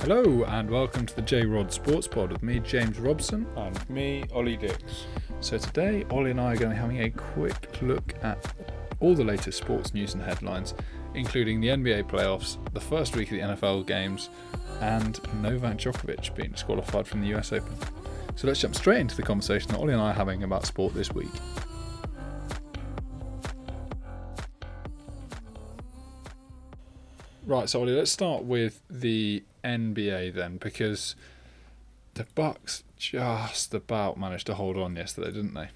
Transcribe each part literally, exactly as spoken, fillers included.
Hello and welcome to the J-Rod Sports Pod with me, James Robson. And me, Ollie Dix. So today, Ollie and I are going to be having a quick look at all the latest sports news and headlines, including the N B A playoffs, the first week of the N F L games, and Novak Djokovic being disqualified from the U S Open. So let's jump straight into the conversation that Ollie and I are having about sport this week. Right, so Ollie, let's start with the N B A then, because the Bucks just about managed to hold on yesterday, didn't they?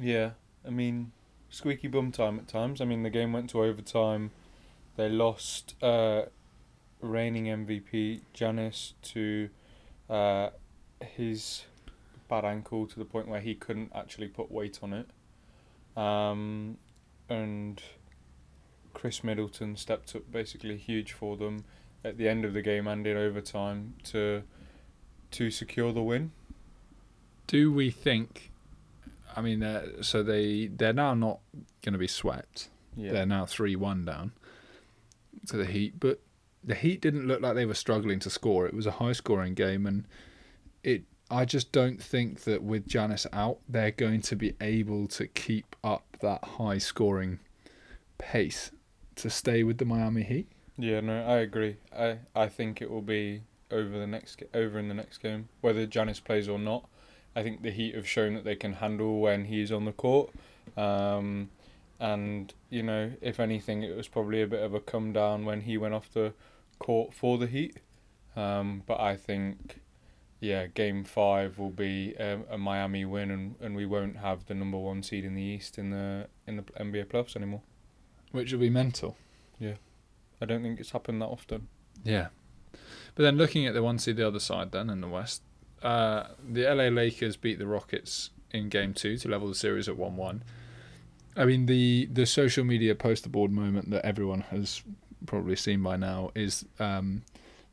Yeah, I mean, squeaky bum time at times. I mean, the game went to overtime. They lost uh, reigning M V P Giannis to uh, his bad ankle, to the point where he couldn't actually put weight on it. Um, and Chris Middleton stepped up basically huge for them at the end of the game and in overtime to to secure the win. Do we think, I mean, uh, so they, they're now not going to be swept. Yeah. They're now three one down to the Heat, but the Heat didn't look like they were struggling to score. It was a high-scoring game, and it. I just don't think that with Giannis out, they're going to be able to keep up that high-scoring pace to stay with the Miami Heat. Yeah, no, I agree. I, I think it will be over the next over in the next game, whether Giannis plays or not. I think the Heat have shown that they can handle when he's on the court. Um, and, you know, if anything, it was probably a bit of a come down when he went off the court for the Heat. Um, but I think, yeah, game five will be a, a Miami win, and, and we won't have the number one seed in the East in the in the N B A playoffs anymore. Which will be mental. Yeah. I don't think it's happened that often. Yeah. But then looking at the one seed the other side then in the West, uh, the L A Lakers beat the Rockets in game two to level the series at one one. I mean, the, the social media poster-board moment that everyone has probably seen by now is um,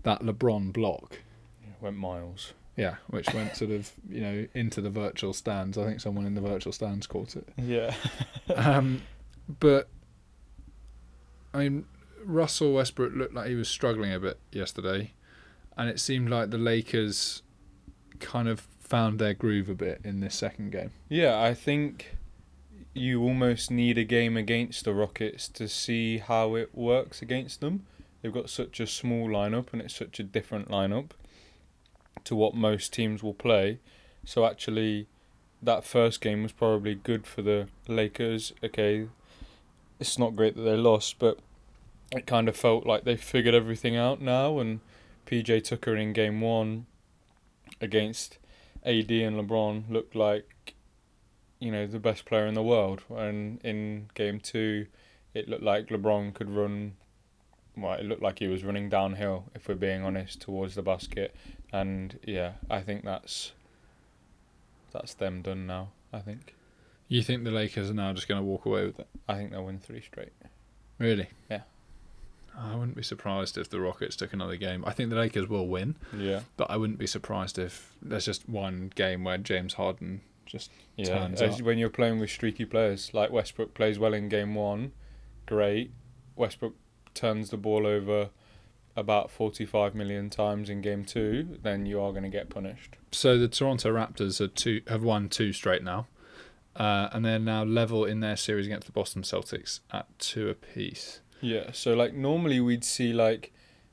that LeBron block. Yeah, went miles. Yeah, which went sort of, you know, into the virtual stands. I think someone in the virtual stands caught it. Yeah. um, but... I mean, Russell Westbrook looked like he was struggling a bit yesterday, and it seemed like the Lakers kind of found their groove a bit in this second game. Yeah, I think you almost need a game against the Rockets to see how it works against them. They've got such a small lineup, and it's such a different lineup to what most teams will play. So actually, that first game was probably good for the Lakers. Okay, it's not great that they lost, but it kind of felt like they figured everything out now, and P J Tucker in game one against A D and LeBron looked like, you know, the best player in the world. And in game two, it looked like LeBron could run, well, it looked like he was running downhill, if we're being honest, towards the basket. And yeah, I think that's that's them done now, I think. You think the Lakers are now just going to walk away with it? I think they'll win three straight. Really? Yeah. I wouldn't be surprised if the Rockets took another game. I think the Lakers will win. Yeah. But I wouldn't be surprised if there's just one game where James Harden just yeah. turns As up. When you're playing with streaky players, like Westbrook plays well in game one, great. Westbrook turns the ball over about forty-five million times in game two, then you are going to get punished. So the Toronto Raptors are two have won two straight now. Uh, and they're now level in their series against the Boston Celtics at two apiece. Yeah, so like normally we'd see like,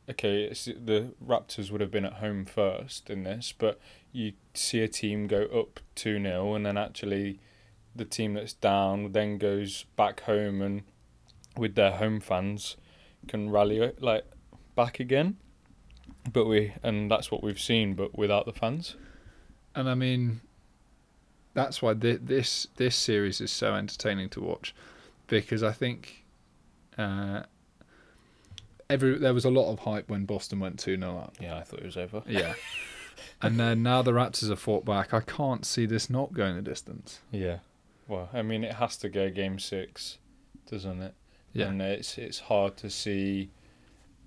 okay, it's, the Raptors would have been at home first in this, but you see a team go up two nil, and then actually the team that's down then goes back home and with their home fans can rally like back again. But we and that's what we've seen, but without the fans. And I mean, that's why th- this this series is so entertaining to watch, because I think uh, every there was a lot of hype when Boston went two nil up. Yeah, I thought it was over. Yeah. And then now the Raptors have fought back. I can't see this not going the distance. Yeah. Well, I mean, it has to go game six, doesn't it? Yeah. And it's, it's hard to see,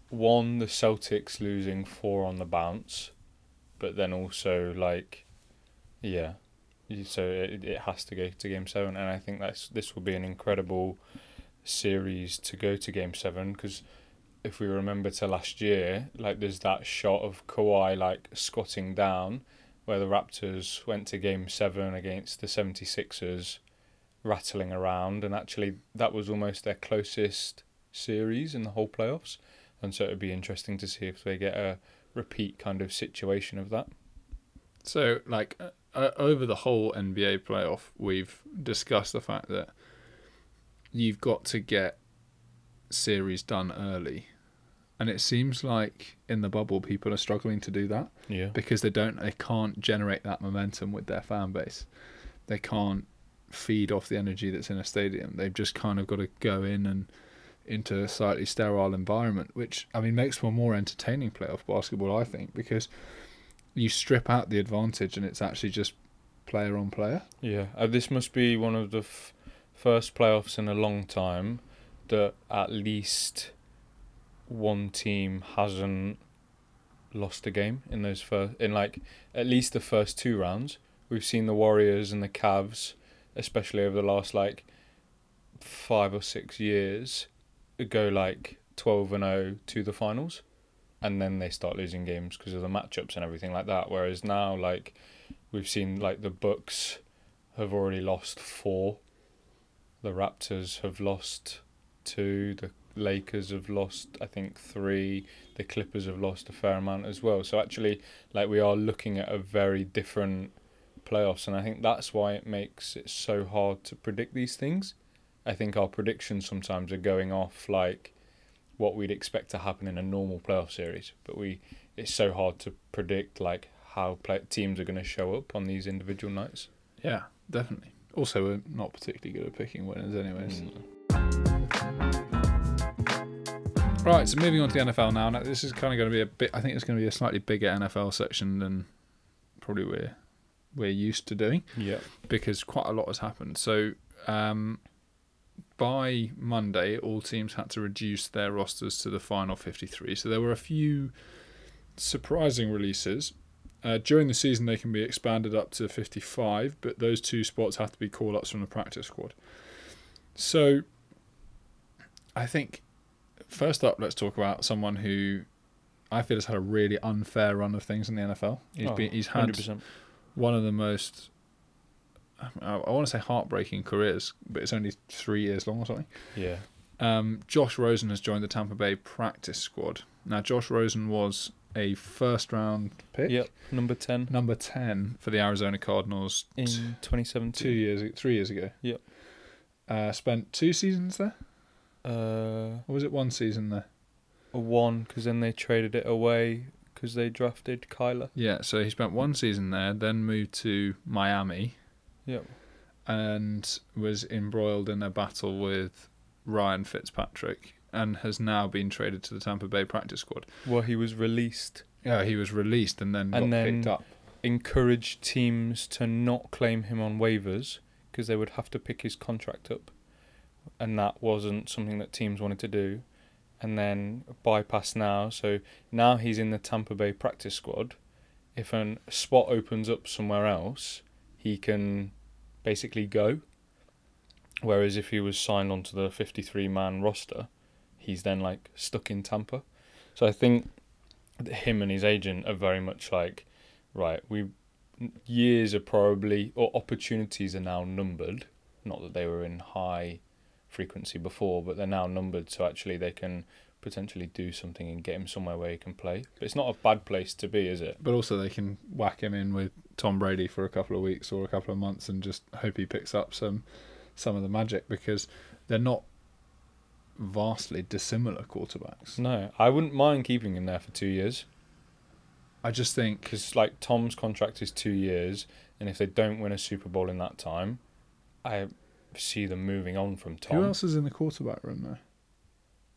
one, the Celtics losing four on the bounce, but then also, like, yeah... So it it has to go to Game seven, and I think that's this will be an incredible series to go to Game seven, because if we remember to last year, like there's that shot of Kawhi like squatting down where the Raptors went to game seven against the seventy-sixers, rattling around, and actually that was almost their closest series in the whole playoffs. And so it'd be interesting to see if they get a repeat kind of situation of that. So like uh, over the whole N B A playoff, we've discussed the fact that you've got to get series done early, and it seems like in the bubble people are struggling to do that. Yeah, because they don't they can't generate that momentum with their fan base. They can't feed off the energy that's in a stadium. They've just kind of got to go in and into a slightly sterile environment, which I mean makes for a more entertaining playoff basketball, I think, because you strip out the advantage and it's actually just player on player. Yeah, uh, this must be one of the f- first playoffs in a long time that at least one team hasn't lost a game in those first, in like at least the first two rounds. We've seen the Warriors and the Cavs, especially over the last like five or six years, go like twelve and oh to the finals, and then they start losing games because of the matchups and everything like that. Whereas now, like we've seen, like the Bucks have already lost four, the Raptors have lost two, the Lakers have lost I think three, the Clippers have lost a fair amount as well. So actually like we are looking at a very different playoffs, and I think that's why it makes it so hard to predict these things. I think our predictions sometimes are going off like what we'd expect to happen in a normal playoff series, but we it's so hard to predict like how play- teams are going to show up on these individual nights. Yeah, definitely. Also, we're not particularly good at picking winners anyways. Mm. Right, so moving on to the N F L now. Now, this is kind of going to be a bit, I think it's going to be a slightly bigger N F L section than probably we're, we're used to doing. Yeah. Because quite a lot has happened. So um, by Monday, all teams had to reduce their rosters to the final fifty-three. So there were a few surprising releases. Uh, during the season, they can be expanded up to fifty-five, but those two spots have to be call-ups from the practice squad. So I think first up, let's talk about someone who I feel has had a really unfair run of things in the N F L. He's oh, been, he's had one hundred percent one of the most, I want to say heartbreaking careers, but it's only three years long or something. Yeah. Um, Josh Rosen has joined the Tampa Bay practice squad. Now, Josh Rosen was a first-round pick. Yep, number ten. Number ten for the Arizona Cardinals. In t- twenty seventeen. Two years, three years ago. Yep. Uh, spent two seasons there? Uh, or was it one season there? One, because then they traded it away because they drafted Kyler. Yeah, so he spent one season there, then moved to Miami. Yep. And was embroiled in a battle with Ryan Fitzpatrick and has now been traded to the Tampa Bay practice squad. Well, he was released. Yeah, he was released and then and got then picked up. Encouraged teams to not claim him on waivers because they would have to pick his contract up. And that wasn't something that teams wanted to do. And then bypass now. So now he's in the Tampa Bay practice squad. If a spot opens up somewhere else, he can basically go. Whereas if he was signed onto the fifty-three man roster, he's then like stuck in Tampa. So I think that him and his agent are very much like, right, we years are probably, or opportunities are now numbered. Not that they were in high frequency before, but they're now numbered, so actually they can potentially do something and get him somewhere where he can play. But it's not a bad place to be, is it? But also they can whack him in with Tom Brady for a couple of weeks or a couple of months and just hope he picks up some some of the magic, because they're not vastly dissimilar quarterbacks. No, I wouldn't mind keeping him there for two years. I just think, because like Tom's contract is two years, and if they don't win a Super Bowl in that time, I see them moving on from Tom. Who else is in the quarterback room there?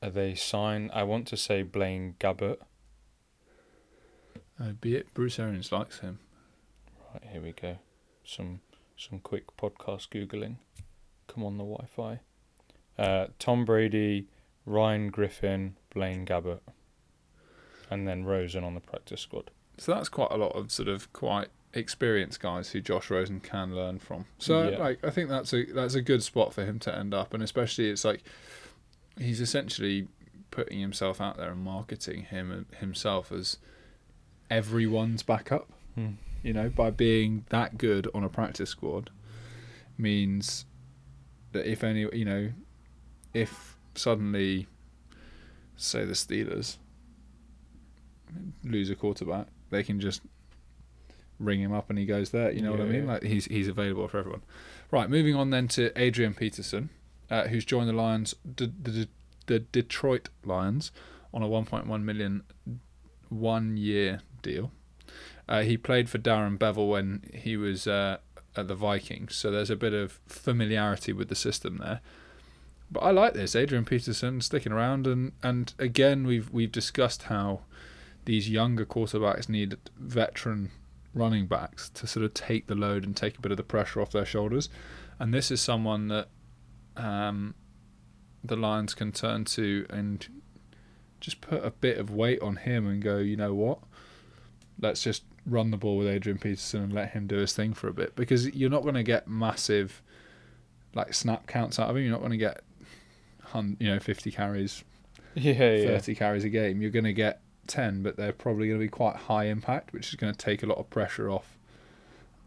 Are they sign? I want to say Blaine Gabbert. Uh, be it Bruce Arians likes him. Right, here we go. Some some quick podcast googling. Come on the Wi-Fi. Uh, Tom Brady, Ryan Griffin, Blaine Gabbert, and then Rosen on the practice squad. So that's quite a lot of sort of quite experienced guys who Josh Rosen can learn from. So yeah. like I think that's a that's a good spot for him to end up, and especially it's like he's essentially putting himself out there and marketing him himself as everyone's backup. Mm. You know, by being that good on a practice squad means that if any, you know, if suddenly, say the Steelers lose a quarterback, they can just ring him up and he goes there. You know yeah, what I mean? Yeah. Like he's he's available for everyone. Right, moving on then to Adrian Peterson, uh, who's joined the Lions, the, the, the Detroit Lions, on a one point one million dollars one-year deal. Uh, he played for Darren Bevel when he was uh, at the Vikings, so there's a bit of familiarity with the system there. But I like this, Adrian Peterson sticking around, and, and again we've we've discussed how these younger quarterbacks need veteran running backs to sort of take the load and take a bit of the pressure off their shoulders, and this is someone that um, the Lions can turn to and just put a bit of weight on him and go, you know what, let's just run the ball with Adrian Peterson and let him do his thing for a bit, because you're not going to get massive like snap counts out of him. You're not going to get you know fifty carries, yeah, thirty yeah. carries a game. You're going to get ten, but they're probably going to be quite high impact, which is going to take a lot of pressure off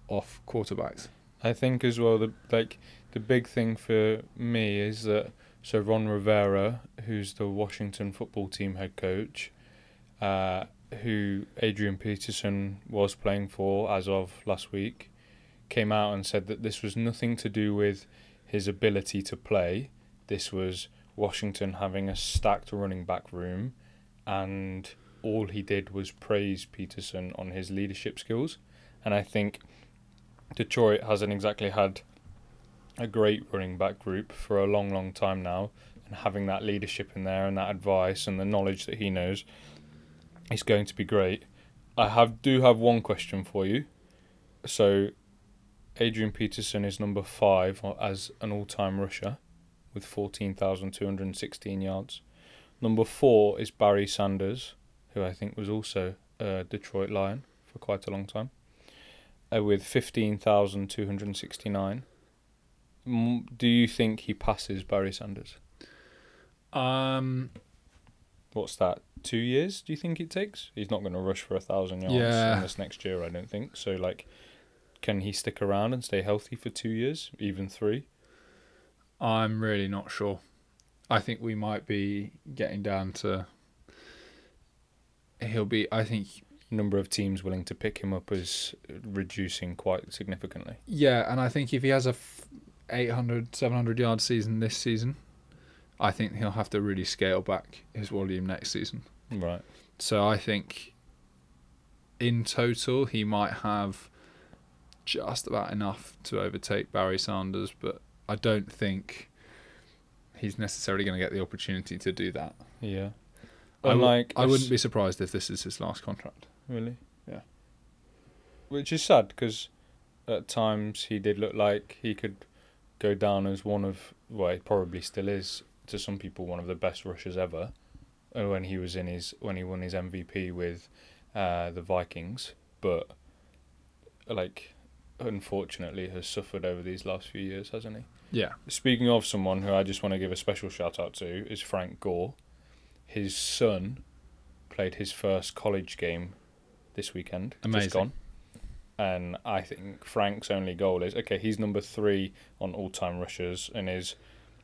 off quarterbacks. I think as well, the like the big thing for me is that so Ron Rivera, who's the Washington football team head coach, uh, who Adrian Peterson was playing for as of last week, came out and said that this was nothing to do with his ability to play. This was Washington having a stacked running back room, and all he did was praise Peterson on his leadership skills. And I think Detroit hasn't exactly had a great running back group for a long, long time now, and having that leadership in there and that advice and the knowledge that he knows is going to be great. I have do have one question for you. So Adrian Peterson is number five as an all-time rusher with fourteen thousand two hundred sixteen yards. Number four is Barry Sanders, who I think was also a Detroit Lion for quite a long time, uh, with fifteen thousand two hundred sixty-nine. Do you think he passes Barry Sanders? Um, What's that, two years, do you think it takes? He's not going to rush for one thousand yards yeah. in this next year, I don't think. So, like, can he stick around and stay healthy for two years, even three? I'm really not sure. I think we might be getting down to... He'll be, I think... number of teams willing to pick him up is reducing quite significantly. Yeah, and I think if he has a eight hundred, seven hundred yard season this season, I think he'll have to really scale back his volume next season. Right. So I think in total he might have just about enough to overtake Barry Sanders, but I don't think he's necessarily going to get the opportunity to do that. Yeah. I, w- like I wouldn't be surprised if this is his last contract. Really? Yeah. Which is sad, because at times he did look like he could go down as one of, well, he probably still is to some people, one of the best rushers ever. And when he was in his, when he won his M V P with uh, the Vikings, but like unfortunately has suffered over these last few years, hasn't he? Yeah. Speaking of someone who I just want to give a special shout out to is Frank Gore. His son played his first college game this weekend. Amazing. Just gone. And I think Frank's only goal is, okay, he's number three on all-time rushers and is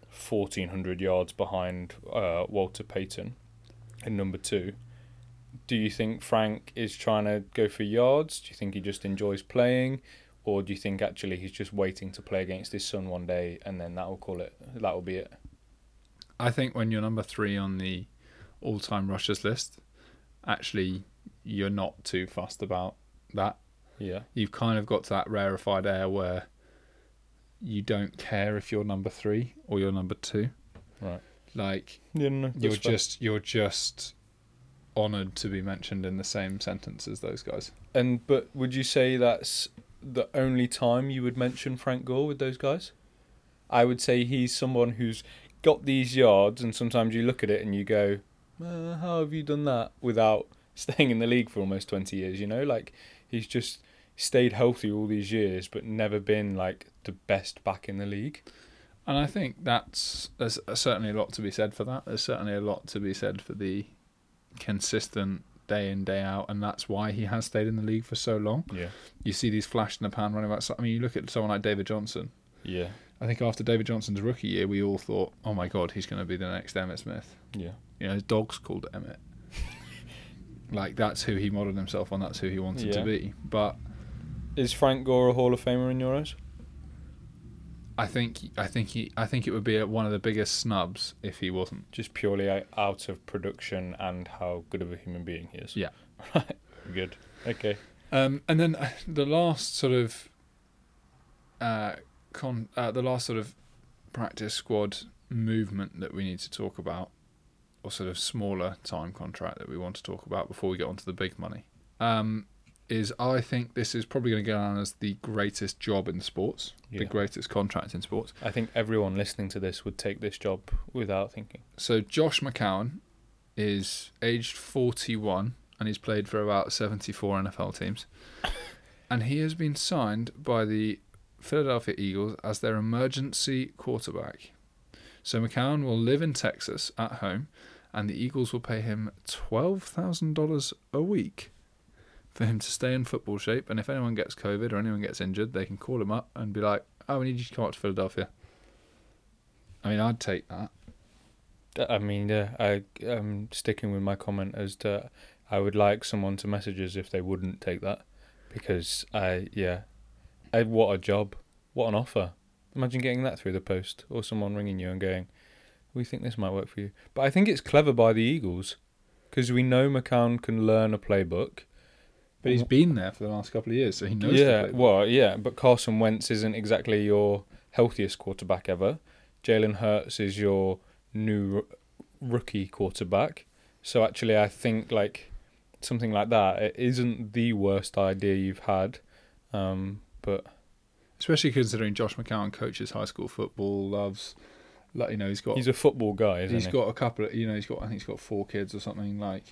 fourteen hundred yards behind uh, Walter Payton in number two. Do you think Frank is trying to go for yards? Do you think he just enjoys playing? Or do you think actually he's just waiting to play against his son one day and then that'll call it, that'll be it? I think when you're number three on the all-time rushers list, actually you're not too fussed about that. Yeah, you've kind of got to that rarefied air where you don't care if you're number three or you're number two. Right. Like yeah, no, you're just fair. You're just honoured to be mentioned in the same sentence as those guys. And but would you say that's the only time you would mention Frank Gore with those guys? I would say he's someone who's got these yards, and sometimes you look at it and you go, uh, "How have you done that without staying in the league for almost twenty years?" You know, like he's just stayed healthy all these years but never been like the best back in the league. And I think that's there's certainly a lot to be said for that. There's certainly a lot to be said for the consistent day in, day out, and that's why he has stayed in the league for so long. Yeah. You see these flash in the pan running backs. I mean, you look at someone like David Johnson. Yeah. I think after David Johnson's rookie year, we all thought, oh my God, he's going to be the next Emmitt Smith. Yeah. You know, his dog's called Emmitt. Like, that's who he modelled himself on, that's who he wanted yeah. to be. But is Frank Gore a Hall of Famer in your eyes? I think I think he I think it would be one of the biggest snubs if he wasn't. Just purely out of production and how good of a human being he is. Yeah. Right. Good. Okay. Um, and then the last sort of uh, con uh, the last sort of practice squad movement that we need to talk about, or sort of smaller time contract that we want to talk about before we get onto the big money, um, is I think this is probably going to go down as the greatest job in sports, yeah. the greatest contract in sports. I think everyone listening to this would take this job without thinking. So Josh McCown is aged forty-one and he's played for about seventy-four N F L teams. And he has been signed by the Philadelphia Eagles as their emergency quarterback. So McCown will live in Texas at home, and the Eagles will pay him twelve thousand dollars a week for him to stay in football shape. And if anyone gets COVID or anyone gets injured, they can call him up and be like, oh, we need you to come up to Philadelphia. I mean, I'd take that. I mean, uh, I, I'm sticking with my comment as to I would like someone to message us if they wouldn't take that. Because, I yeah, I, what a job. What an offer. Imagine getting that through the post, or someone ringing you and going, we think this might work for you. But I think it's clever by the Eagles, because we know McCown can learn a playbook. But he's been there for the last couple of years, so he knows yeah, the playbook. Well, yeah, but Carson Wentz isn't exactly your healthiest quarterback ever. Jalen Hurts is your new r- rookie quarterback. So actually I think like something like that, it isn't the worst idea you've had, um, but... especially considering Josh McCown coaches high school football, loves, you know, he's got. He's a football guy, isn't he's he? He's got a couple of, you know, he's got. I think he's got four kids or something. Like,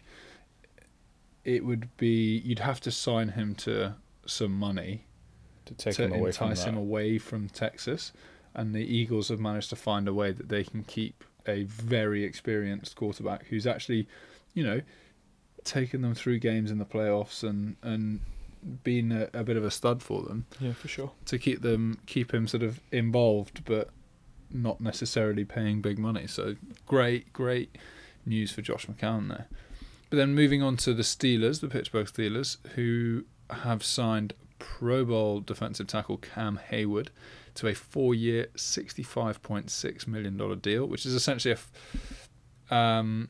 it would be, you'd have to sign him to some money to take to him away entice from that. him away from Texas, and the Eagles have managed to find a way that they can keep a very experienced quarterback who's actually, you know, taken them through games in the playoffs and and. Been a, a bit of a stud for them, yeah, for sure. To keep them, keep him sort of involved, but not necessarily paying big money. So great, great news for Josh McCown there. But then moving on to the Steelers, the Pittsburgh Steelers, who have signed Pro Bowl defensive tackle Cam Hayward to a four-year, sixty-five point six million dollar deal, which is essentially a. F- um,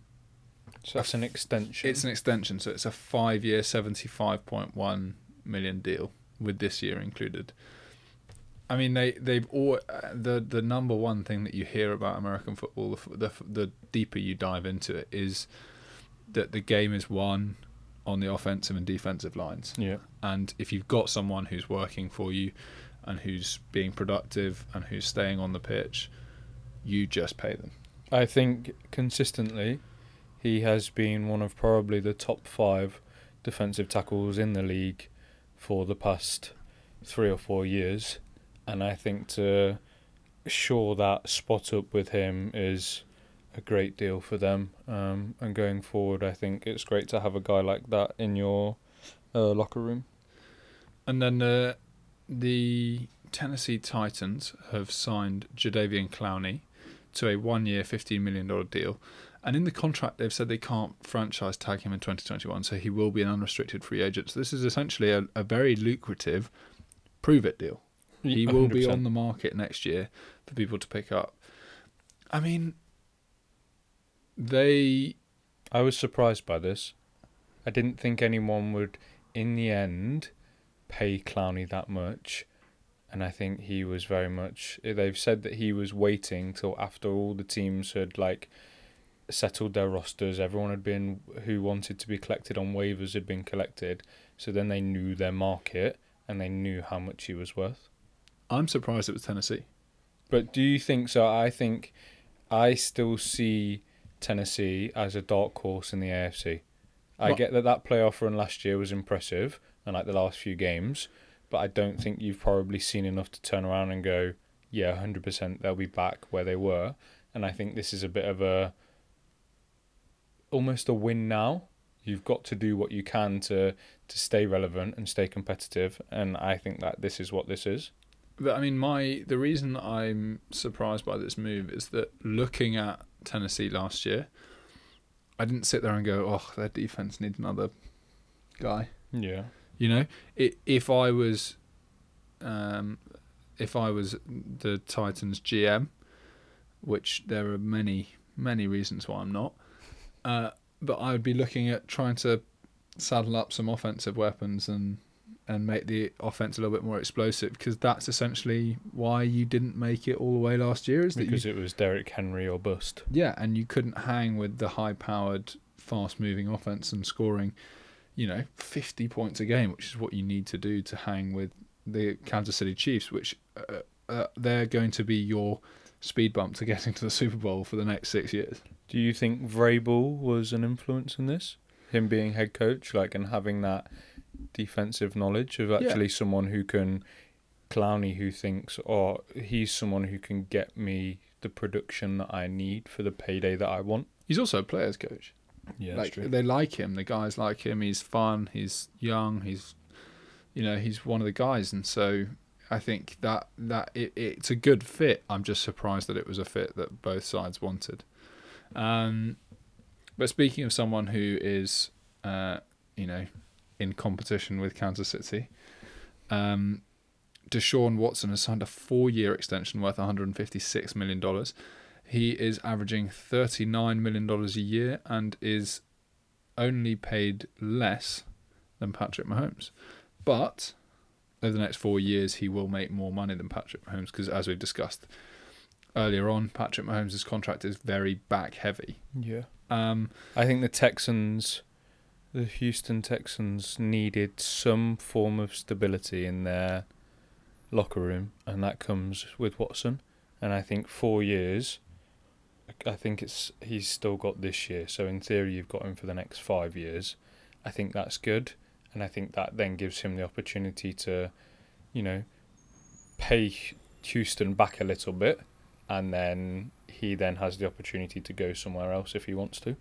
So that's an extension. It's an extension, so it's a five-year, seventy-five point one million deal with this year included. I mean, they they've all the the number one thing that you hear about American football, the the, the deeper you dive into it, is that the game is won on the offensive and defensive lines. Yeah. And if you've got someone who's working for you, and who's being productive, and who's staying on the pitch, you just pay them. I think consistently. He has been one of probably the top five defensive tackles in the league for the past three or four years. And I think to shore that spot up with him is a great deal for them. Um, and going forward, I think it's great to have a guy like that in your uh, locker room. And then uh, the Tennessee Titans have signed Jadeveon Clowney to a one-year, fifteen million dollars deal. And in the contract, they've said they can't franchise tag him in twenty twenty-one, so he will be an unrestricted free agent. So this is essentially a, a very lucrative prove-it deal. He one hundred percent will be on the market next year for people to pick up. I mean, they... I was surprised by this. I didn't think anyone would, in the end, pay Clowney that much. And I think he was very much... They've said that he was waiting till after all the teams had, like... settled their rosters, everyone had been who wanted to be collected on waivers had been collected, so then they knew their market and they knew how much he was worth. I'm surprised it was Tennessee. But do you think so? I think I still see Tennessee as a dark horse in the A F C. I what? get that that playoff run last year was impressive and like the last few games, but I don't think you've probably seen enough to turn around and go, yeah, one hundred percent they'll be back where they were. And I think this is a bit of a, almost a win now. You've got to do what you can to, to stay relevant and stay competitive. And I think that this is what this is. But I mean, my the reason I'm surprised by this move is that looking at Tennessee last year, I didn't sit there and go, oh, their defense needs another guy. Yeah. You know, it, if I was, um, if I was the Titans G M, which there are many, many reasons why I'm not, uh, but I would be looking at trying to saddle up some offensive weapons and and make the offense a little bit more explosive, because that's essentially why you didn't make it all the way last year. Is that because you, it was Derrick Henry or bust. Yeah, and you couldn't hang with the high-powered, fast-moving offense and scoring, you know, fifty points a game, which is what you need to do to hang with the Kansas City Chiefs, which uh, uh, they're going to be your speed bump to getting to the Super Bowl for the next six years. Do you think Vrabel was an influence in this? Him being head coach, like, and having that defensive knowledge of actually yeah. someone who can, Clowney, who thinks, oh, he's someone who can get me the production that I need for the payday that I want. He's also a player's coach. Yeah, like, that's true. They like him. The guys like him. He's fun. He's young. He's, you know, he's one of the guys. And so I think that that it, it's a good fit. I'm just surprised that it was a fit that both sides wanted. Um, but speaking of someone who is, uh, you know, in competition with Kansas City, um, Deshaun Watson has signed a four-year extension worth one hundred fifty-six million dollars. He is averaging thirty-nine million dollars a year and is only paid less than Patrick Mahomes. But over the next four years, he will make more money than Patrick Mahomes because, as we've discussed earlier on, Patrick Mahomes' contract is very back-heavy. Yeah. Um, I think the Texans... The Houston Texans needed some form of stability in their locker room, and that comes with Watson. And I think four years, I think it's he's still got this year. So in theory, you've got him for the next five years. I think that's good, and I think that then gives him the opportunity to, you know, pay Houston back a little bit, and then he then has the opportunity to go somewhere else if he wants to.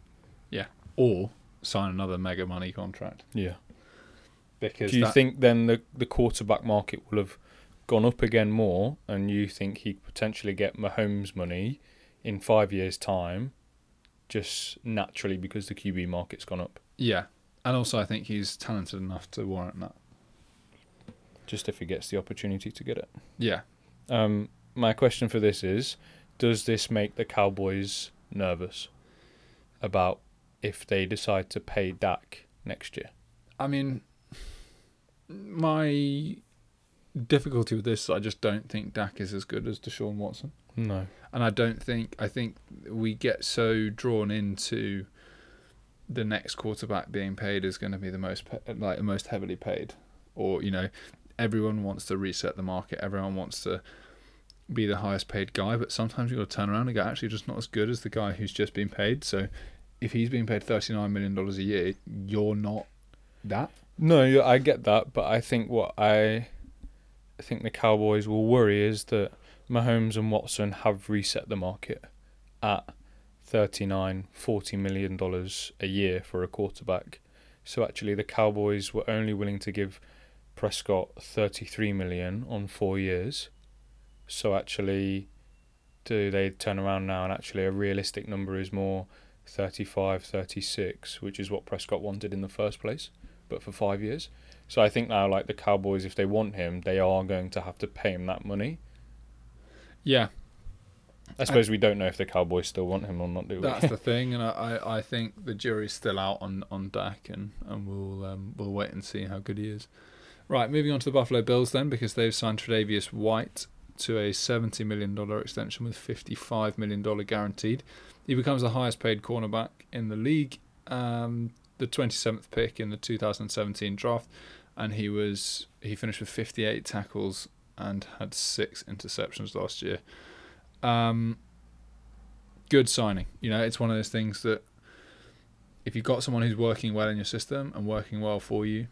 Yeah, or sign another mega money contract. Yeah. Because do you that, think then the, the quarterback market will have gone up again more, and you think he could potentially get Mahomes money in five years' time just naturally because the Q B market's gone up? Yeah. And also I think he's talented enough to warrant that. Just if he gets the opportunity to get it. Yeah. Um, my question for this is, does this make the Cowboys nervous about if they decide to pay Dak next year? I mean, my difficulty with this is I just don't think Dak is as good as Deshaun Watson. No. And I don't think, I think we get so drawn into the next quarterback being paid is going to be the most, like the most heavily paid. Or, you know, everyone wants to reset the market. Everyone wants to be the highest paid guy. But sometimes you've got to turn around and go, actually, just not as good as the guy who's just been paid. So if he's being paid thirty-nine million dollars a year, you're not that? No, I get that, but I think what I, I think the Cowboys will worry is that Mahomes and Watson have reset the market at thirty-nine, forty million dollars a year for a quarterback. So actually the Cowboys were only willing to give Prescott thirty-three million dollars on four years. So actually, do they turn around now and actually a realistic number is more thirty-five, thirty-six, which is what Prescott wanted in the first place, but for five years. So I think now, like, the Cowboys, if they want him, they are going to have to pay him that money. Yeah. I suppose I, we don't know if the Cowboys still want him or not, do we? That's the thing, and I, I think the jury's still out on, on Dak, and, and we'll um, we'll wait and see how good he is. Right, moving on to the Buffalo Bills then, because they've signed Tredavious White to a seventy million dollars extension with fifty-five million dollars guaranteed. He becomes the highest paid cornerback in the league, um, the twenty-seventh pick in the two thousand seventeen draft, and he was he finished with fifty-eight tackles and had six interceptions last year. Um, good signing. You know, it's one of those things that if you've got someone who's working well in your system and working well for you,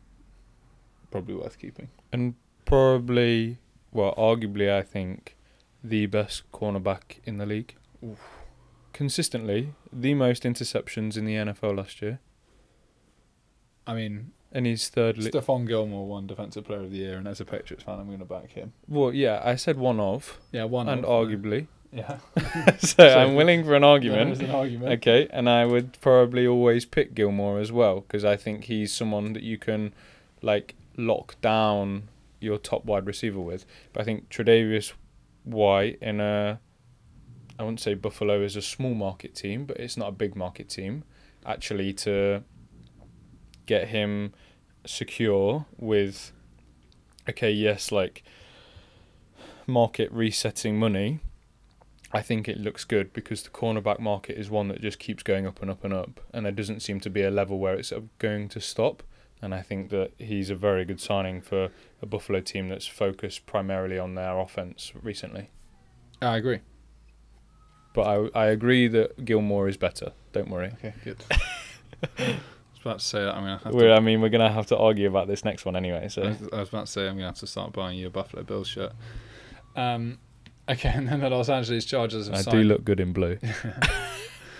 probably worth keeping. And probably, well, arguably, I think the best cornerback in the league. Oof. Consistently, the most interceptions in the N F L last year. I mean... And he's third... Li- Stephon Gilmore won Defensive Player of the Year, and as a Patriots fan, I'm going to back him. Well, yeah, I said one of. Yeah, one and of. And arguably. Yeah. so, so I'm willing for an argument. There is an argument. Okay, and I would probably always pick Gilmore as well, because I think he's someone that you can, like, lock down your top wide receiver with. But I think Tredavious White in a... I wouldn't say Buffalo is a small market team, but it's not a big market team. Actually, to... get him secure with, okay, yes, like market resetting money, I think it looks good because the cornerback market is one that just keeps going up and up and up, and there doesn't seem to be a level where it's going to stop. And I think that he's a very good signing for a Buffalo team that's focused primarily on their offense recently. I agree. But I, I agree that Gilmore is better. Don't worry. Okay, good. About to say that I'm gonna have we're, to, I mean, we're gonna have to argue about this next one anyway. So I was, I was about to say I'm gonna have to start buying you a Buffalo Bills shirt. Um, okay, and then the Los Angeles Chargers have I signed. I do look good in blue.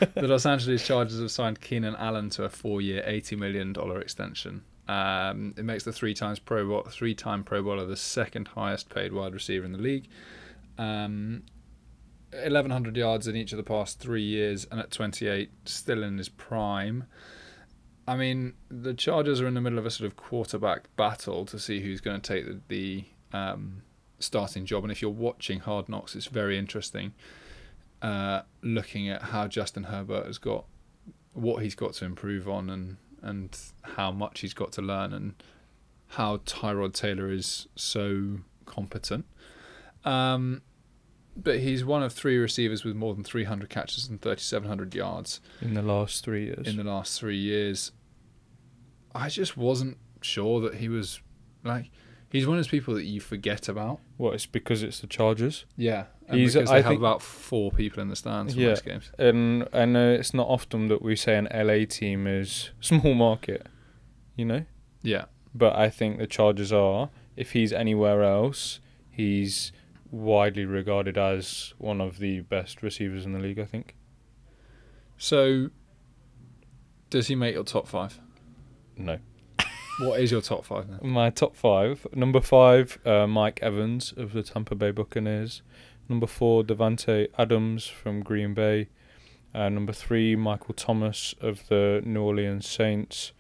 The Los Angeles Chargers have signed Keenan Allen to a four-year, eighty million dollars extension. Um, it makes the three times pro three-time Pro Bowler the second highest-paid wide receiver in the league. Um, eleven hundred yards in each of the past three years, and at twenty-eight, still in his prime. I mean, the Chargers are in the middle of a sort of quarterback battle to see who's going to take the, the um, starting job. And if you're watching Hard Knocks, it's very interesting uh, looking at how Justin Herbert has got, what he's got to improve on, and, and how much he's got to learn, and how Tyrod Taylor is so competent. Um, but he's one of three receivers with more than three hundred catches and three thousand seven hundred yards. In the last three years. In the last three years. I just wasn't sure that he was, like, he's one of those people that you forget about. What, it's because it's the Chargers? Yeah, and he's, because they I have think, about four people in the stands for yeah, most games. And I know it's not often that we say an L A team is small market, you know? Yeah. But I think the Chargers are. If he's anywhere else, he's widely regarded as one of the best receivers in the league, I think. So, does he make your top five? No. What is your top five now? My top five. Number five, uh, Mike Evans of the Tampa Bay Buccaneers. Number four, Davante Adams from Green Bay. Uh, number three, Michael Thomas of the New Orleans Saints.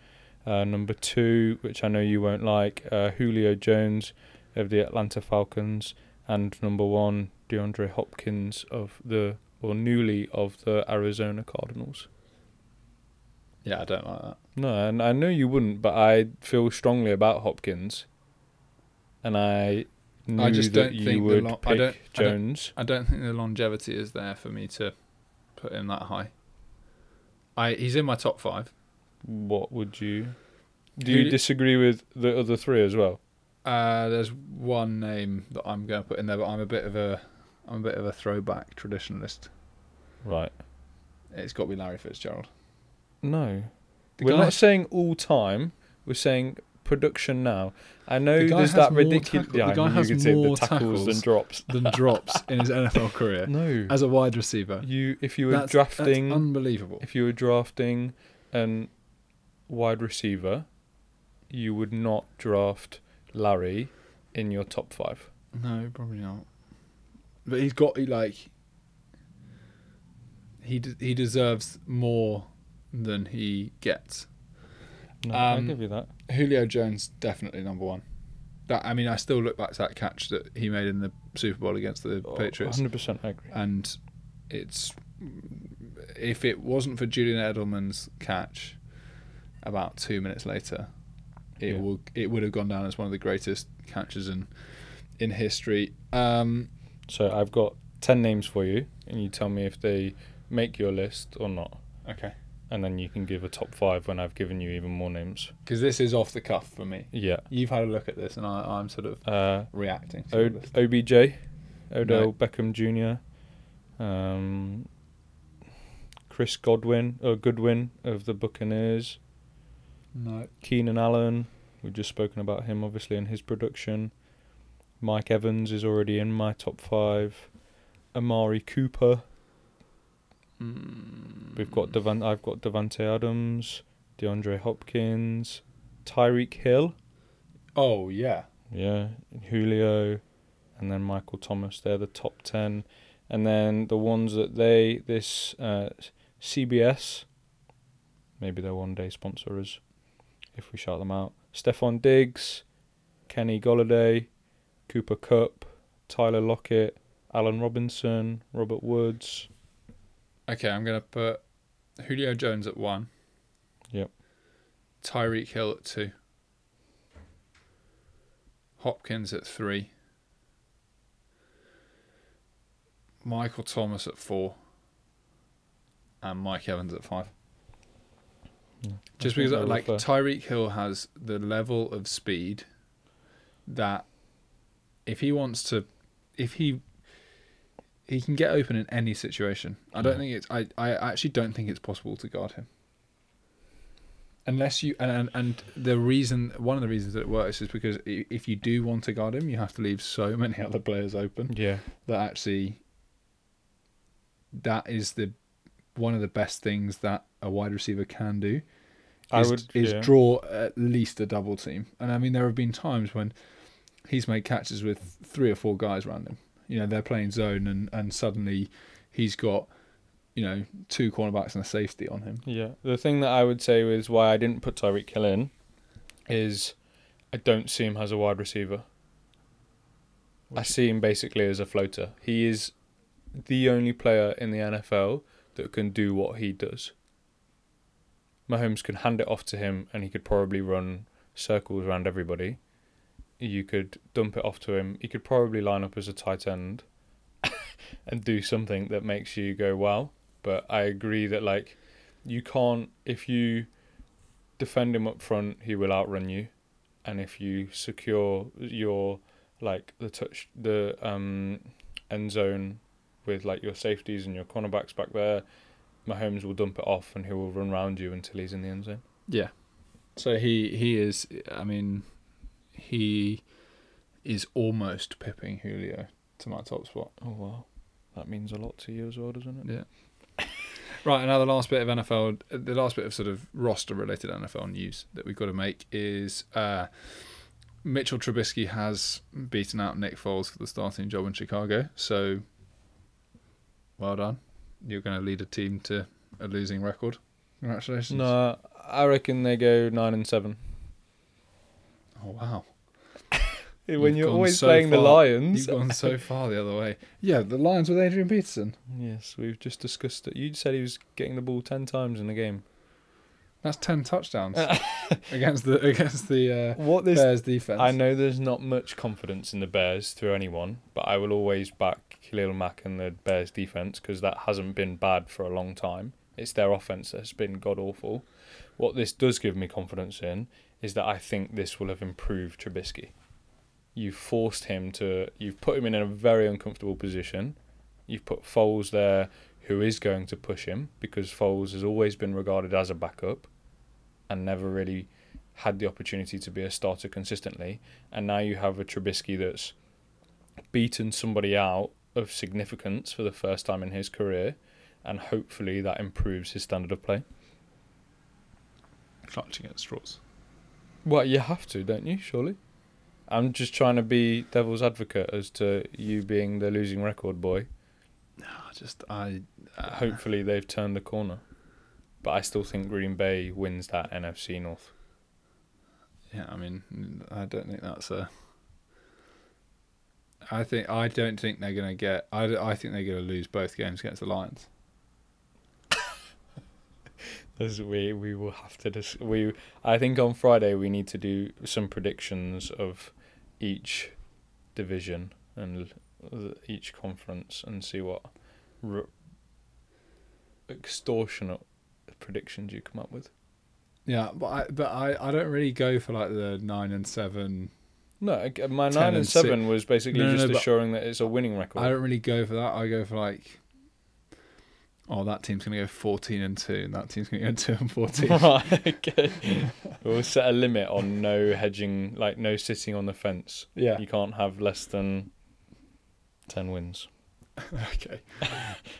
Uh, number two, which I know you won't like, uh, Julio Jones of the Atlanta Falcons. And number one, DeAndre Hopkins of the, or newly of the Arizona Cardinals. Yeah, I don't like that. No, and I know you wouldn't, but I feel strongly about Hopkins, and I knew I just that don't you think would lo- pick I don't, Jones. I don't, I don't think the longevity is there for me to put him that high. I he's in my top five. What would you? Do you, you disagree with the other three as well? Uh, there's one name that I'm going to put in there, but I'm a bit of a, I'm a bit of a throwback traditionalist. Right. It's got to be Larry Fitzgerald. No, the we're not saying all time. We're saying production now. I know there's that ridiculous. Tackle, yeah, the guy has you could more the tackles, tackles than drops than drops in his N F L career. No, as a wide receiver, you if you were that's, drafting, that's unbelievable. If you were drafting an wide receiver, you would not draft Larry in your top five. No, probably not. But he's got like he de- he deserves more than he gets. No, um, I'll give you that. Julio Jones, definitely number one. That I mean, I still look back to that catch that he made in the Super Bowl against the oh, Patriots. one hundred percent I agree. And it's, if it wasn't for Julian Edelman's catch about two minutes later, it yeah. will it would have gone down as one of the greatest catches in in history. Um, so I've got ten names for you, and you tell me if they make your list or not. Okay. And then you can give a top five when I've given you even more names. Because this is off the cuff for me. Yeah. You've had a look at this, and I, I'm sort of uh, reacting to o- this. O B J, Odell no. Beckham Junior, um, Chris Godwin, or Goodwin of the Buccaneers. No. Keenan Allen, we've just spoken about him, obviously, in his production. Mike Evans is already in my top five. Amari Cooper. Mm. We've got Devan- I've got Davante Adams, DeAndre Hopkins, Tyreek Hill. Oh, yeah. Yeah, Julio, and then Michael Thomas. They're the top ten. And then the ones that they, this uh, C B S, maybe they'll one day sponsor us if we shout them out. Stephon Diggs, Kenny Golladay, Cooper Kupp, Tyler Lockett, Allen Robinson, Robert Woods. Okay, I'm going to put Julio Jones at one. Yep. Tyreek Hill at two. Hopkins at three. Michael Thomas at four. And Mike Evans at five. Yeah, just because, like, Tyreek Hill has the level of speed that if he wants to, if he, he can get open in any situation. I don't yeah. think it's, I, I actually don't think it's possible to guard him. Unless you, and, and and the reason, one of the reasons that it works is because if you do want to guard him, you have to leave so many other players open. Yeah. That actually, that is the, one of the best things that a wide receiver can do. I is, would, is yeah. draw at least a double team. And I mean, there have been times when he's made catches with three or four guys around him. You know, they're playing zone and, and suddenly he's got, you know, two cornerbacks and a safety on him. Yeah. The thing that I would say is why I didn't put Tyreek Hill in is I don't see him as a wide receiver. Which I see him basically as a floater. He is the only player in the N F L that can do what he does. Mahomes could hand it off to him and he could probably run circles around everybody. You could dump it off to him. He could probably line up as a tight end and do something that makes you go, wow. But I agree that, like, you can't, if you defend him up front, he will outrun you. And if you secure your, like, the touch, the um, end zone with, like, your safeties and your cornerbacks back there, Mahomes will dump it off and he will run round you until he's in the end zone. Yeah. So he, he is, I mean, he is almost pipping Julio to my top spot. Oh, wow. That means a lot to you as well, doesn't it? Yeah. Right, and now the last bit of N F L, the last bit of sort of roster-related N F L news that we've got to make is uh, Mitchell Trubisky has beaten out Nick Foles for the starting job in Chicago, so well done. You're going to lead a team to a losing record. Congratulations. No, I reckon they go nine and seven. Oh, wow. When you've you're always so playing far, the Lions. You've gone so far the other way. Yeah, the Lions with Adrian Peterson. Yes, we've just discussed it. You said he was getting the ball ten times in a game. That's ten touchdowns against the against the uh, what this, Bears defense. I know there's not much confidence in the Bears through anyone, but I will always back Khalil Mack and the Bears defense because that hasn't been bad for a long time. It's their offense that's been god awful. What this does give me confidence in is that I think this will have improved Trubisky. You've forced him to, you've put him in a very uncomfortable position. You've put Foles there, who is going to push him, because Foles has always been regarded as a backup and never really had the opportunity to be a starter consistently. And now you have a Trubisky that's beaten somebody out of significance for the first time in his career, and hopefully that improves his standard of play. Clutching at straws. Well, you have to, don't you, surely? I'm just trying to be devil's advocate as to you being the losing record boy. No, just I. Uh, Hopefully they've turned the corner, but I still think Green Bay wins that N F C North. Yeah, I mean, I don't think that's a. I think I don't think they're gonna get. I, I think they're gonna lose both games against the Lions. As we we will have to dis- we I think on Friday we need to do some predictions of each division and each conference and see what re- extortionate predictions you come up with. Yeah, but I but I, I don't really go for like the nine and seven. No, my nine and, and seven six. was basically no, just no, assuring that it's a winning record. I don't really go for that. I go for like, oh, that team's going to go fourteen and two, and that team's going to go two and fourteen. Right, okay. We'll set a limit on no hedging, like no sitting on the fence. Yeah. You can't have less than ten wins. Okay.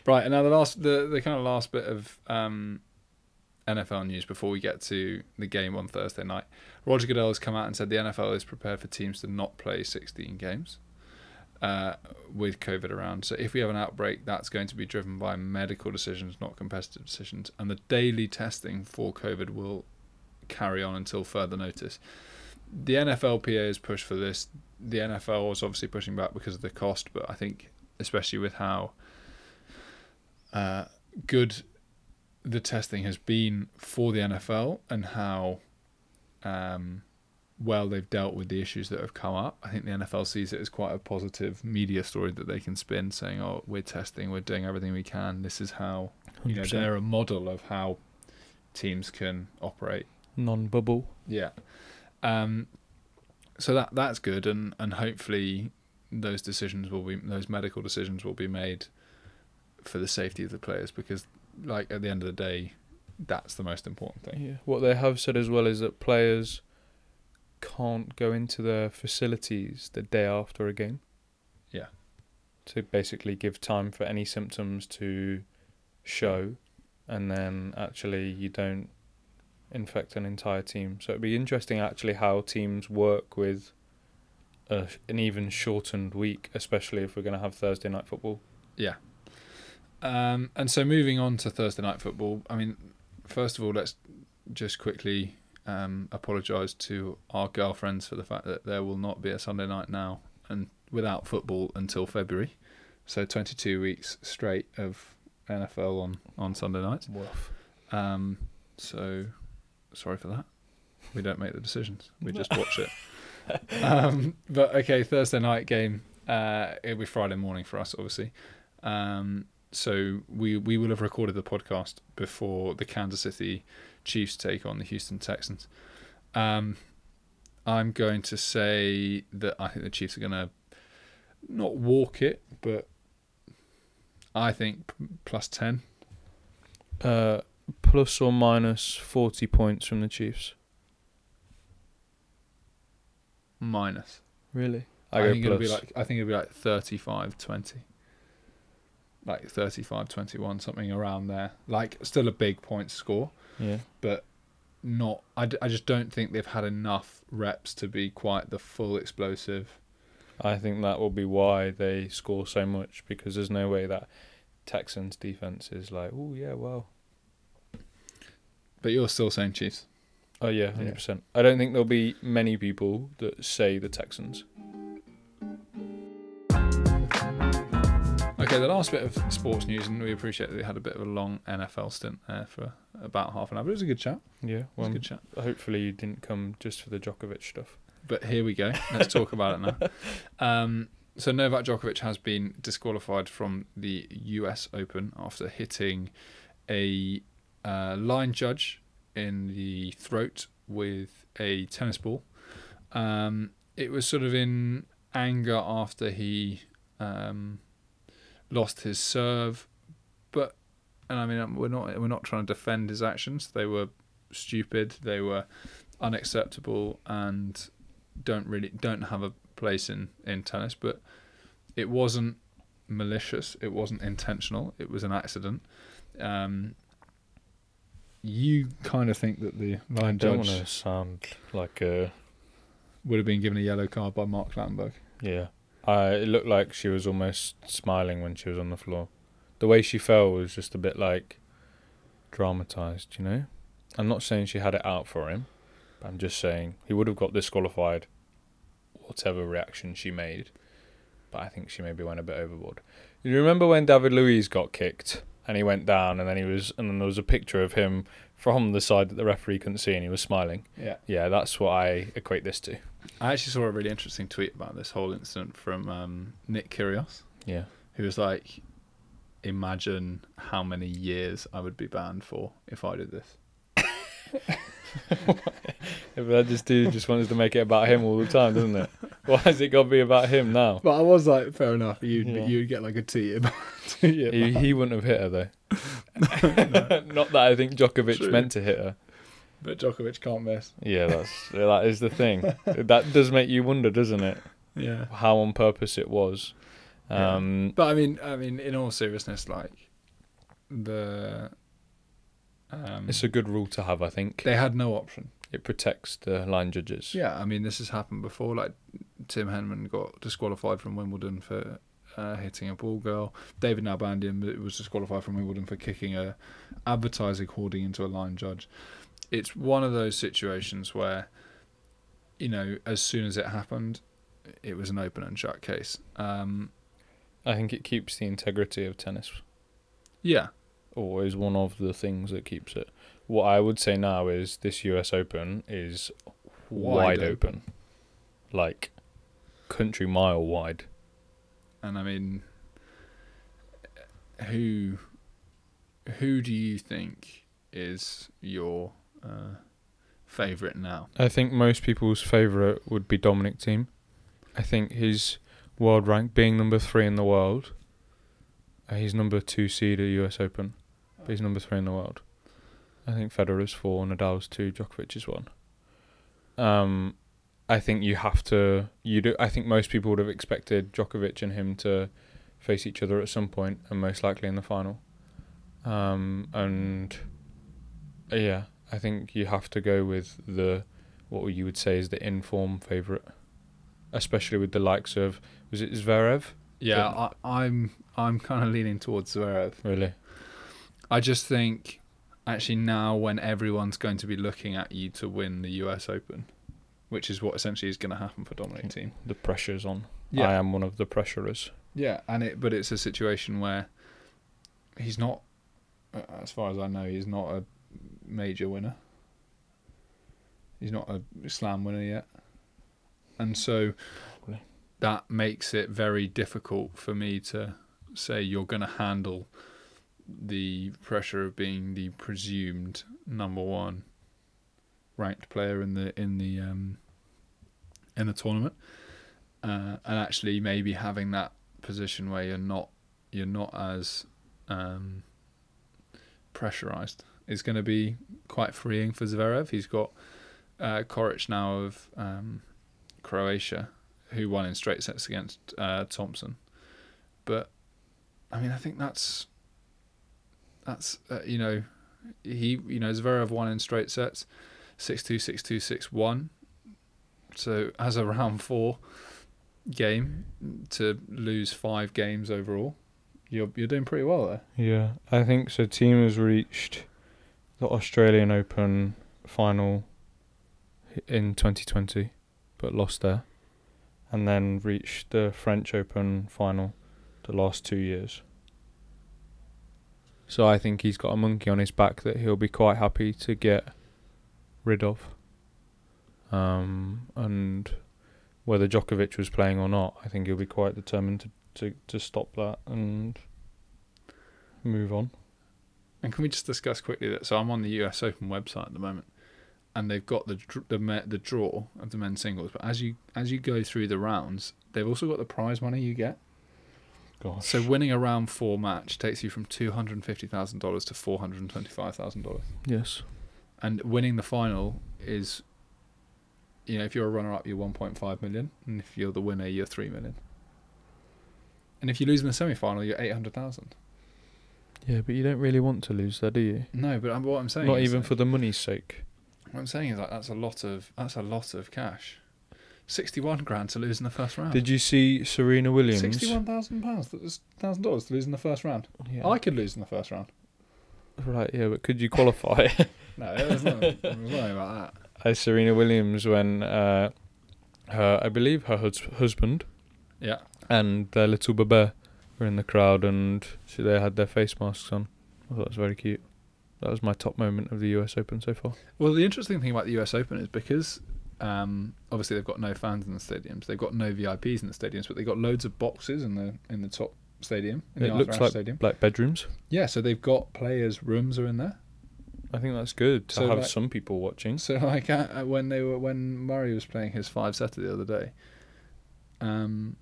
Right, and now the last, the, the kind of last bit of um, N F L news before we get to the game on Thursday night. Roger Goodell has come out and said the N F L is prepared for teams to not play sixteen games uh, with COVID around. So if we have an outbreak, that's going to be driven by medical decisions, not competitive decisions. And the daily testing for COVID will carry on until further notice. The N F L P A has pushed for this. The N F L was obviously pushing back because of the cost, but I think especially with how uh, good the testing has been for the N F L and how um, well they've dealt with the issues that have come up, I think the N F L sees it as quite a positive media story that they can spin, saying, oh, we're testing, we're doing everything we can. This is how, you know, they're a model of how teams can operate. Non-bubble. Yeah. Um, so that that's good, and, and hopefully those decisions will be those medical decisions will be made for the safety of the players, because, like, at the end of the day, that's the most important thing. Yeah. What they have said as well is that players can't go into their facilities the day after a game. Yeah. To basically give time for any symptoms to show, and then actually you don't infect an entire team. So it'd be interesting actually how teams work with a, an even shortened week, especially if we're going to have Thursday night football. Yeah. Um, and so moving on to Thursday night football, I mean, first of all, let's just quickly um, apologise to our girlfriends for the fact that there will not be a Sunday night now and without football until February. So twenty-two weeks straight of N F L on, on Sunday nights. Um, so... Sorry for that. We don't make the decisions. We just watch it. Um, but, okay, Thursday night game. Uh, it'll be Friday morning for us, obviously. Um, so we we will have recorded the podcast before the Kansas City Chiefs take on the Houston Texans. Um, I'm going to say that I think the Chiefs are going to not walk it, but I think plus ten. Uh Plus or minus forty points from the Chiefs. Minus. Really? I, I think it'll be like I think it'll be like thirty-five twenty. Like thirty-five twenty-one, something around there. Like, still a big point score. Yeah. But not I, d- I just don't think they've had enough reps to be quite the full explosive. I think that will be why they score so much, because there's no way that Texans defense is like, "Oh yeah, well." But you're still saying Chiefs. Oh, yeah, one hundred percent. Yeah. I don't think there'll be many people that say the Texans. Okay, the last bit of sports news, and we appreciate that we had a bit of a long N F L stint there for about half an hour, but it was a good chat. Yeah, well, it was a good chat. Hopefully you didn't come just for the Djokovic stuff. But here we go. Let's talk about it now. Um, so Novak Djokovic has been disqualified from the U S Open after hitting a... Uh, line judge in the throat with a tennis ball. Um, it was sort of in anger after he um, lost his serve, but and I mean we're not we're not trying to defend his actions. They were stupid. They were unacceptable and don't really don't have a place in, in tennis. But it wasn't malicious. It wasn't intentional. It was an accident. Um, You kind of think that the line judge... I don't want to sound like a... would have been given a yellow card by Mark Clattenburg. Yeah. I, it looked like she was almost smiling when she was on the floor. The way she fell was just a bit, like, dramatised, you know? I'm not saying she had it out for him. But I'm just saying he would have got disqualified whatever reaction she made. But I think she maybe went a bit overboard. You remember when David Luiz got kicked? And he went down, and then he was, and then there was a picture of him from the side that the referee couldn't see, and he was smiling. Yeah, yeah, that's what I equate this to. I actually saw a really interesting tweet about this whole incident from um, Nick Kyrgios. Yeah, who was like, "Imagine how many years I would be banned for if I did this." If that just dude just wanted to make it about him all the time, doesn't it? Why has it got to be about him now? But I was like, fair enough. You'd yeah. you'd get like a two-year ban. He, he wouldn't have hit her though. No. Not that I think Djokovic True. meant to hit her. But Djokovic can't miss. Yeah, that's that is the thing. That does make you wonder, doesn't it? Yeah. How on purpose it was. Um, yeah. But I mean, I mean, in all seriousness, like the um, it's a good rule to have. I think they had no option. It protects the line judges. Yeah, I mean, this has happened before. Like Tim Henman got disqualified from Wimbledon for uh, hitting a ball girl. David Nalbandian was disqualified from Wimbledon for kicking a advertising hoarding into a line judge. It's one of those situations where, you know, as soon as it happened, it was an open and shut case. Um, I think it keeps the integrity of tennis. Yeah. Always one of the things that keeps it. What I would say now is this U S Open is wide, wide open. open. Like, country mile wide. And I mean, who who do you think is your uh, favourite now? I think most people's favourite would be Dominic Thiem. I think his world rank, being number three in the world, uh, he's number two seed at U S Open, but he's number three in the world. I think Federer's four, Nadal's two, Djokovic's one. Um, I think you have to. You do. I think most people would have expected Djokovic and him to face each other at some point, and most likely in the final. Um, and uh, yeah, I think you have to go with the what you would say is the in-form favourite, especially with the likes of was it Zverev? Yeah, I, I'm. I'm kind of leaning towards Zverev. Really, I just think. Actually, now when everyone's going to be looking at you to win the U S Open, which is what essentially is going to happen for Dominic Thiem. The pressure's on. Yeah. I am one of the pressurers. Yeah, and it, but it's a situation where he's not, as far as I know, he's not a major winner. He's not a slam winner yet. And so Probably. That makes it very difficult for me to say you're going to handle the pressure of being the presumed number one ranked player in the in the um, in the tournament, uh, and actually maybe having that position where you're not you're not as um, pressurized is going to be quite freeing for Zverev. He's got uh, Koric now of um, Croatia, who won in straight sets against uh, Thompson, but I mean I think that's. That's, uh, you know, he, you know, Zverev won in straight sets, six two, six two, six one. So as a round four game to lose five games overall, you're you're doing pretty well there. Yeah, I think so. Thiem has reached the Australian Open final in twenty twenty, but lost there. And then reached the French Open final the last two years. So I think he's got a monkey on his back that he'll be quite happy to get rid of. Um, and whether Djokovic was playing or not, I think he'll be quite determined to, to, to stop that and move on. And can we just discuss quickly that? So I'm on the U S Open website at the moment, and they've got the the the draw of the men's singles. But as you as you go through the rounds, they've also got the prize money you get. Gosh. So winning a round four match takes you from two hundred and fifty thousand dollars to four hundred and twenty five thousand dollars. Yes. And winning the final is, you know, if you're a runner up you're one point five million, and if you're the winner you're three million. And if you lose in the semi final you're eight hundred thousand. Yeah, but you don't really want to lose there, do you? No, but I'm, what I'm saying Not is even that, for the money's sake. What I'm saying is that that's a lot of that's a lot of cash. Sixty-one grand to lose in the first round. Did you see Serena Williams? Sixty-one thousand pounds, thousand dollars to lose in the first round. Yeah. I could lose in the first round. Right, yeah, but could you qualify? No, there's nothing, there's nothing about that. Uh, Serena Williams, when uh, her, I believe, her hus- husband, yeah, and their little bebe were in the crowd, and she, they had their face masks on. I thought it was very cute. That was my top moment of the U S Open so far. Well, the interesting thing about the U S Open is because. Um, obviously, they've got no fans in the stadiums. They've got no V I Ps in the stadiums, but they've got loads of boxes in the in the top stadium. In it the looks like stadium. Like bedrooms. Yeah, so they've got players' rooms are in there. I think that's good to so have like, some people watching. So, like uh, when they were when Murray was playing his five setter the other day, um,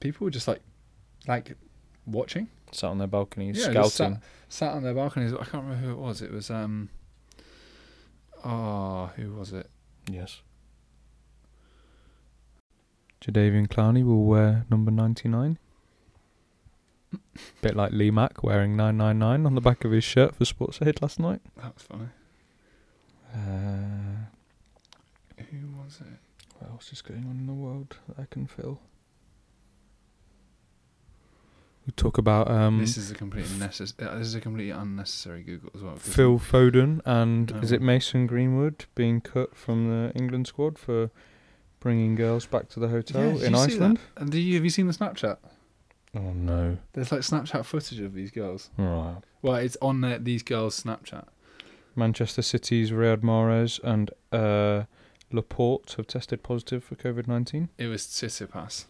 people were just like like watching, sat on their balconies, yeah, scouting, sat, sat on their balconies. I can't remember who it was. It was um, ah, oh, who was it? Yes. Jadeveon Clowney will wear number ninety-nine Bit like Lee Mack wearing nine nine nine on the back of his shirt for Sports Aid last night. That was funny. Uh, Who was it? What else is going on in the world that I can fill? We talk about... Um, this, is a completely necess- this is a completely unnecessary Google as well. Phil Foden and no. is it Mason Greenwood being cut from the England squad for bringing girls back to the hotel yeah, in Iceland? And do you, have you seen the Snapchat? Oh, no. There's like Snapchat footage of these girls. Right. Well, it's on the, these girls' Snapchat. Manchester City's Riyad Mahrez and uh, Laporte have tested positive for covid nineteen. It was Tsitsipas.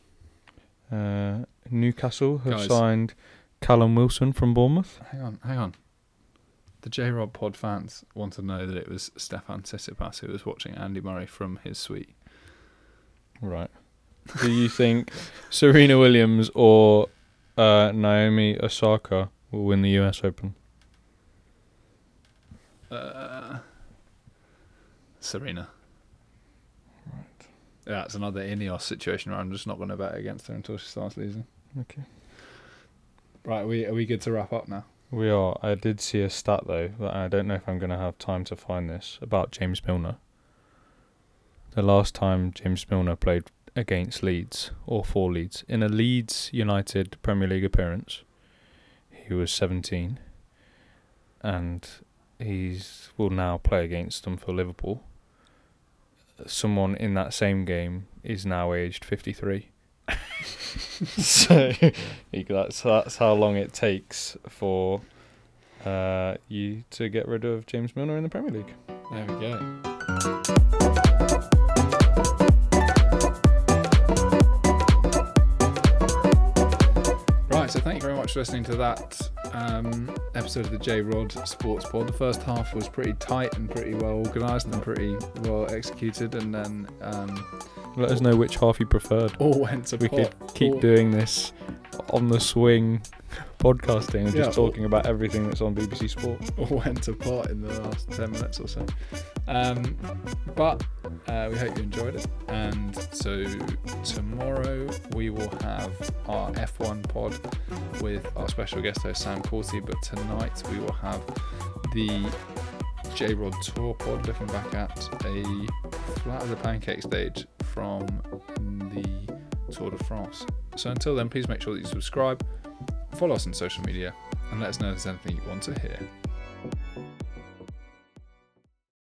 Uh, Newcastle have Guys. signed Callum Wilson from Bournemouth. Hang on, hang on. The J-Rob pod fans want to know that it was Stefan Tsitsipas who was watching Andy Murray from his suite. Right. Do you think Serena Williams or uh, Naomi Osaka will win the U S Open? Uh, Serena. Right. Yeah, it's another Ineos situation where I'm just not going to bet against her until she starts losing. Okay. Right, are we, are we good to wrap up now? We are. I did see a stat, though, that I don't know if I'm going to have time to find this, about James Milner. The last time James Milner played against Leeds, or for Leeds, in a Leeds United Premier League appearance, he was seventeen, and he will now play against them for Liverpool. Someone in that same game is now aged fifty-three. So that's that's how long it takes for uh, you to get rid of James Milner in the Premier League. There we go. So thank you very much for listening to that um, episode of the J-Rod Sports Pod. The first half was pretty tight and pretty well organised and pretty well executed, and then um, let us know which half you preferred. All went to we pot. could keep all doing this on the swing podcasting and yeah, just talking all, about everything that's on B B C Sport. All went to pot in the last ten minutes or so. Um, but uh, we hope you enjoyed it. And so tomorrow we will have our F one pod with our special guest host Sam Corti. But tonight we will have the J-Rod Tour pod, looking back at a flat as a pancake stage from the Tour de France. So until then, please make sure that you subscribe, follow us on social media, and let us know if there's anything you want to hear.